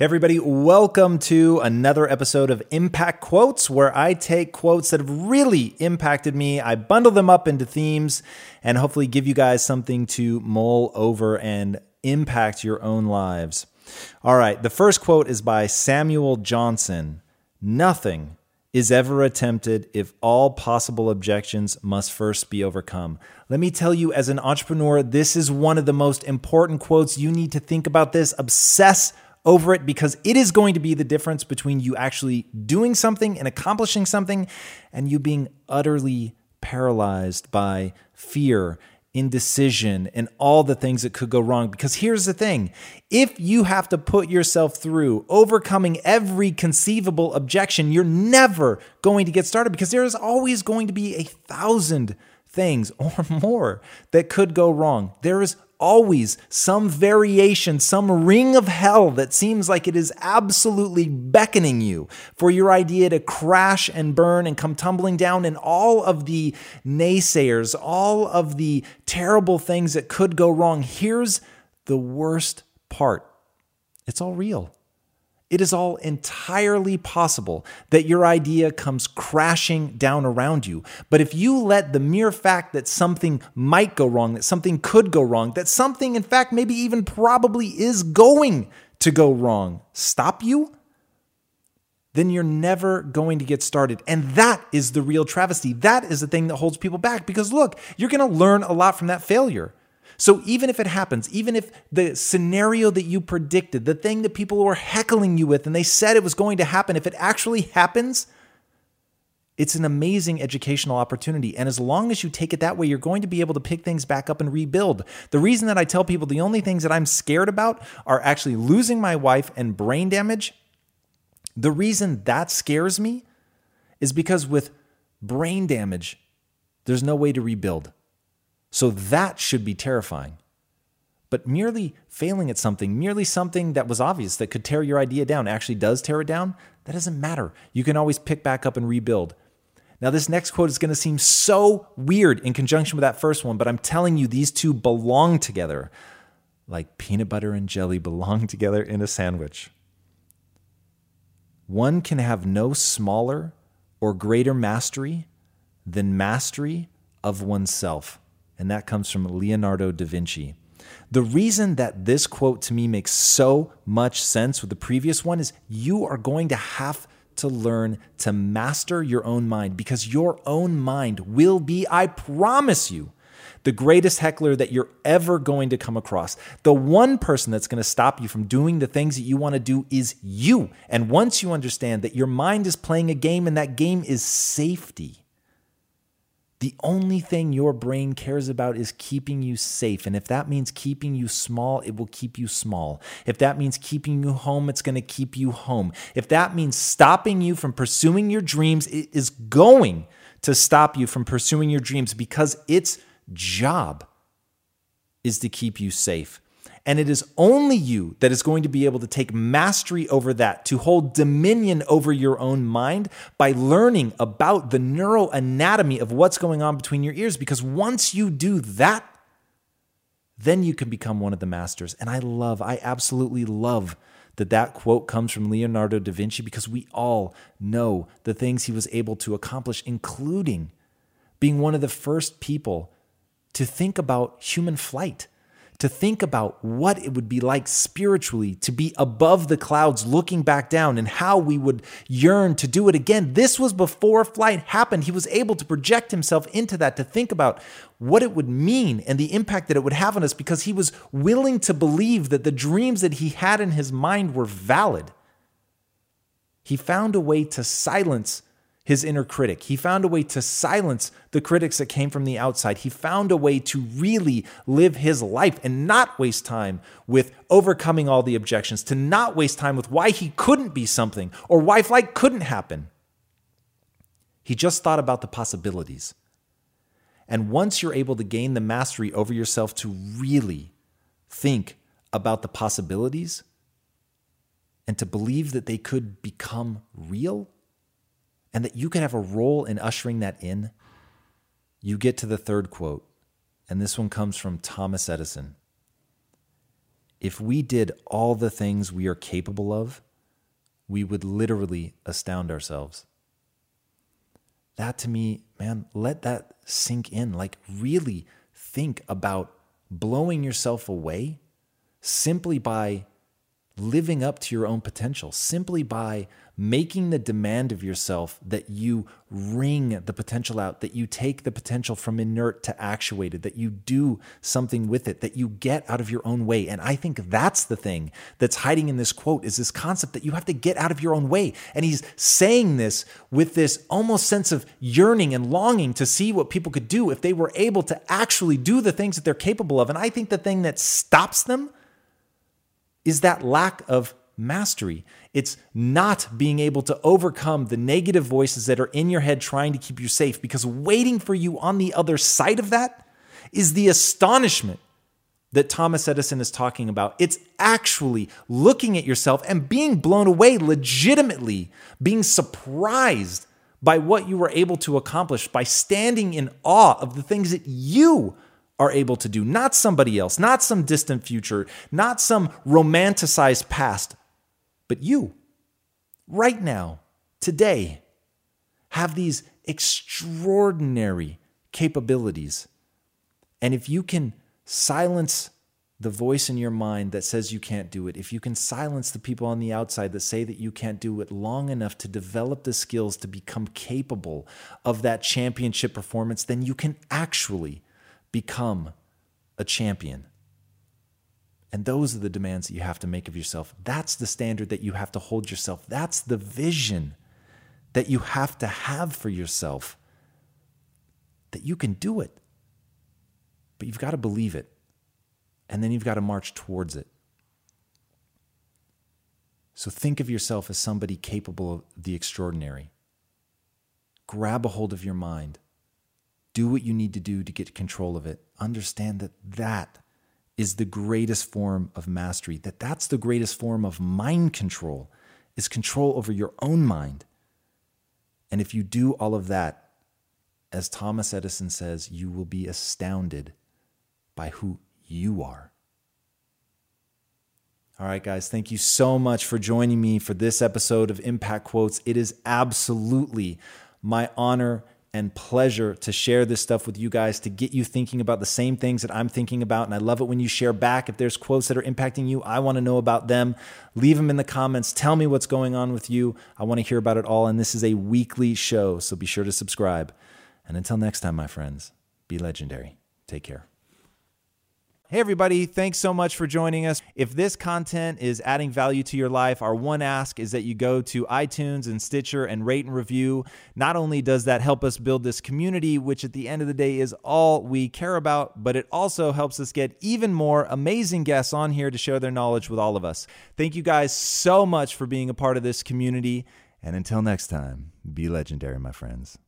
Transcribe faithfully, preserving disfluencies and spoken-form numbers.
Hey everybody, welcome to another episode of Impact Quotes, where I take quotes that have really impacted me, I bundle them up into themes, and hopefully give you guys something to mull over and impact your own lives. All right, the first quote is by Samuel Johnson. Nothing is ever attempted if all possible objections must first be overcome. Let me tell you, as an entrepreneur, this is one of the most important quotes. You need to think about this, obsess over it, because it is going to be the difference between you actually doing something and accomplishing something and you being utterly paralyzed by fear, indecision, and all the things that could go wrong. Because here's the thing, if you have to put yourself through overcoming every conceivable objection, you're never going to get started, because there is always going to be a thousand things or more that could go wrong. There is always some variation, some ring of hell that seems like it is absolutely beckoning you for your idea to crash and burn and come tumbling down, and all of the naysayers, all of the terrible things that could go wrong. Here's the worst part. It's all real. It is all entirely possible that your idea comes crashing down around you. But if you let the mere fact that something might go wrong, that something could go wrong, that something, in fact, maybe even probably is going to go wrong, stop you, then you're never going to get started. And that is the real travesty. That is the thing that holds people back. Because look, you're going to learn a lot from that failure. So even if it happens, even if the scenario that you predicted, the thing that people were heckling you with and they said it was going to happen, if it actually happens, it's an amazing educational opportunity. And as long as you take it that way, you're going to be able to pick things back up and rebuild. The reason that I tell people the only things that I'm scared about are actually losing my wife and brain damage, the reason that scares me is because with brain damage, there's no way to rebuild. So that should be terrifying. But merely failing at something, merely something that was obvious that could tear your idea down, actually does tear it down, that doesn't matter. You can always pick back up and rebuild. Now, this next quote is going to seem so weird in conjunction with that first one, but I'm telling you, these two belong together like peanut butter and jelly belong together in a sandwich. One can have no smaller or greater mastery than mastery of oneself. And that comes from Leonardo da Vinci. The reason that this quote to me makes so much sense with the previous one is you are going to have to learn to master your own mind, because your own mind will be, I promise you, the greatest heckler that you're ever going to come across. The one person that's going to stop you from doing the things that you want to do is you. And once you understand that your mind is playing a game and that game is safety, the only thing your brain cares about is keeping you safe. And if that means keeping you small, it will keep you small. If that means keeping you home, it's going to keep you home. If that means stopping you from pursuing your dreams, it is going to stop you from pursuing your dreams, because its job is to keep you safe. And it is only you that is going to be able to take mastery over that, to hold dominion over your own mind by learning about the neuroanatomy of what's going on between your ears. Because once you do that, then you can become one of the masters. And I love, I absolutely love that that quote comes from Leonardo da Vinci, because we all know the things he was able to accomplish, including being one of the first people to think about human flight, to think about what it would be like spiritually to be above the clouds looking back down, and how we would yearn to do it again. This was before flight happened. He was able to project himself into that, to think about what it would mean and the impact that it would have on us, because he was willing to believe that the dreams that he had in his mind were valid. He found a way to silence his inner critic. He found a way to silence the critics that came from the outside. He found a way to really live his life and not waste time with overcoming all the objections, to not waste time with why he couldn't be something or why flight couldn't happen. He just thought about the possibilities. And once you're able to gain the mastery over yourself to really think about the possibilities and to believe that they could become real and that you could have a role in ushering that in, you get to the third quote. And this one comes from Thomas Edison. If we did all the things we are capable of, we would literally astound ourselves. That to me, man, let that sink in. Like, really think about blowing yourself away simply by living up to your own potential, simply by making the demand of yourself that you wring the potential out, that you take the potential from inert to actuated, that you do something with it, that you get out of your own way. And I think that's the thing that's hiding in this quote, is this concept that you have to get out of your own way. And he's saying this with this almost sense of yearning and longing to see what people could do if they were able to actually do the things that they're capable of. And I think the thing that stops them is that lack of mastery. It's not being able to overcome the negative voices that are in your head trying to keep you safe, because waiting for you on the other side of that is the astonishment that Thomas Edison is talking about. It's actually looking at yourself and being blown away, legitimately being surprised by what you were able to accomplish, by standing in awe of the things that you are able to do, not somebody else, not some distant future, not some romanticized past, but you, right now, today, have these extraordinary capabilities. And if you can silence the voice in your mind that says you can't do it, if you can silence the people on the outside that say that you can't do it long enough to develop the skills to become capable of that championship performance, then you can actually become a champion. And those are the demands that you have to make of yourself. That's the standard that you have to hold yourself. That's the vision that you have to have for yourself, that you can do it. But you've got to believe it. And then you've got to march towards it. So think of yourself as somebody capable of the extraordinary. Grab a hold of your mind. Do what you need to do to get control of it. Understand that that is the greatest form of mastery, that that's the greatest form of mind control, is control over your own mind. And if you do all of that, as Thomas Edison says, you will be astounded by who you are. All right, guys, thank you so much for joining me for this episode of Impact Quotes. It is absolutely my honor and pleasure to share this stuff with you guys, to get you thinking about the same things that I'm thinking about. And I love it when you share back. If there's quotes that are impacting you, I want to know about them. Leave them in the comments. Tell me what's going on with you. I want to hear about it all. And this is a weekly show, so be sure to subscribe. And until next time, my friends, be legendary. Take care. Hey, everybody. Thanks so much for joining us. If this content is adding value to your life, our one ask is that you go to iTunes and Stitcher and rate and review. Not only does that help us build this community, which at the end of the day is all we care about, but it also helps us get even more amazing guests on here to share their knowledge with all of us. Thank you guys so much for being a part of this community. And until next time, be legendary, my friends.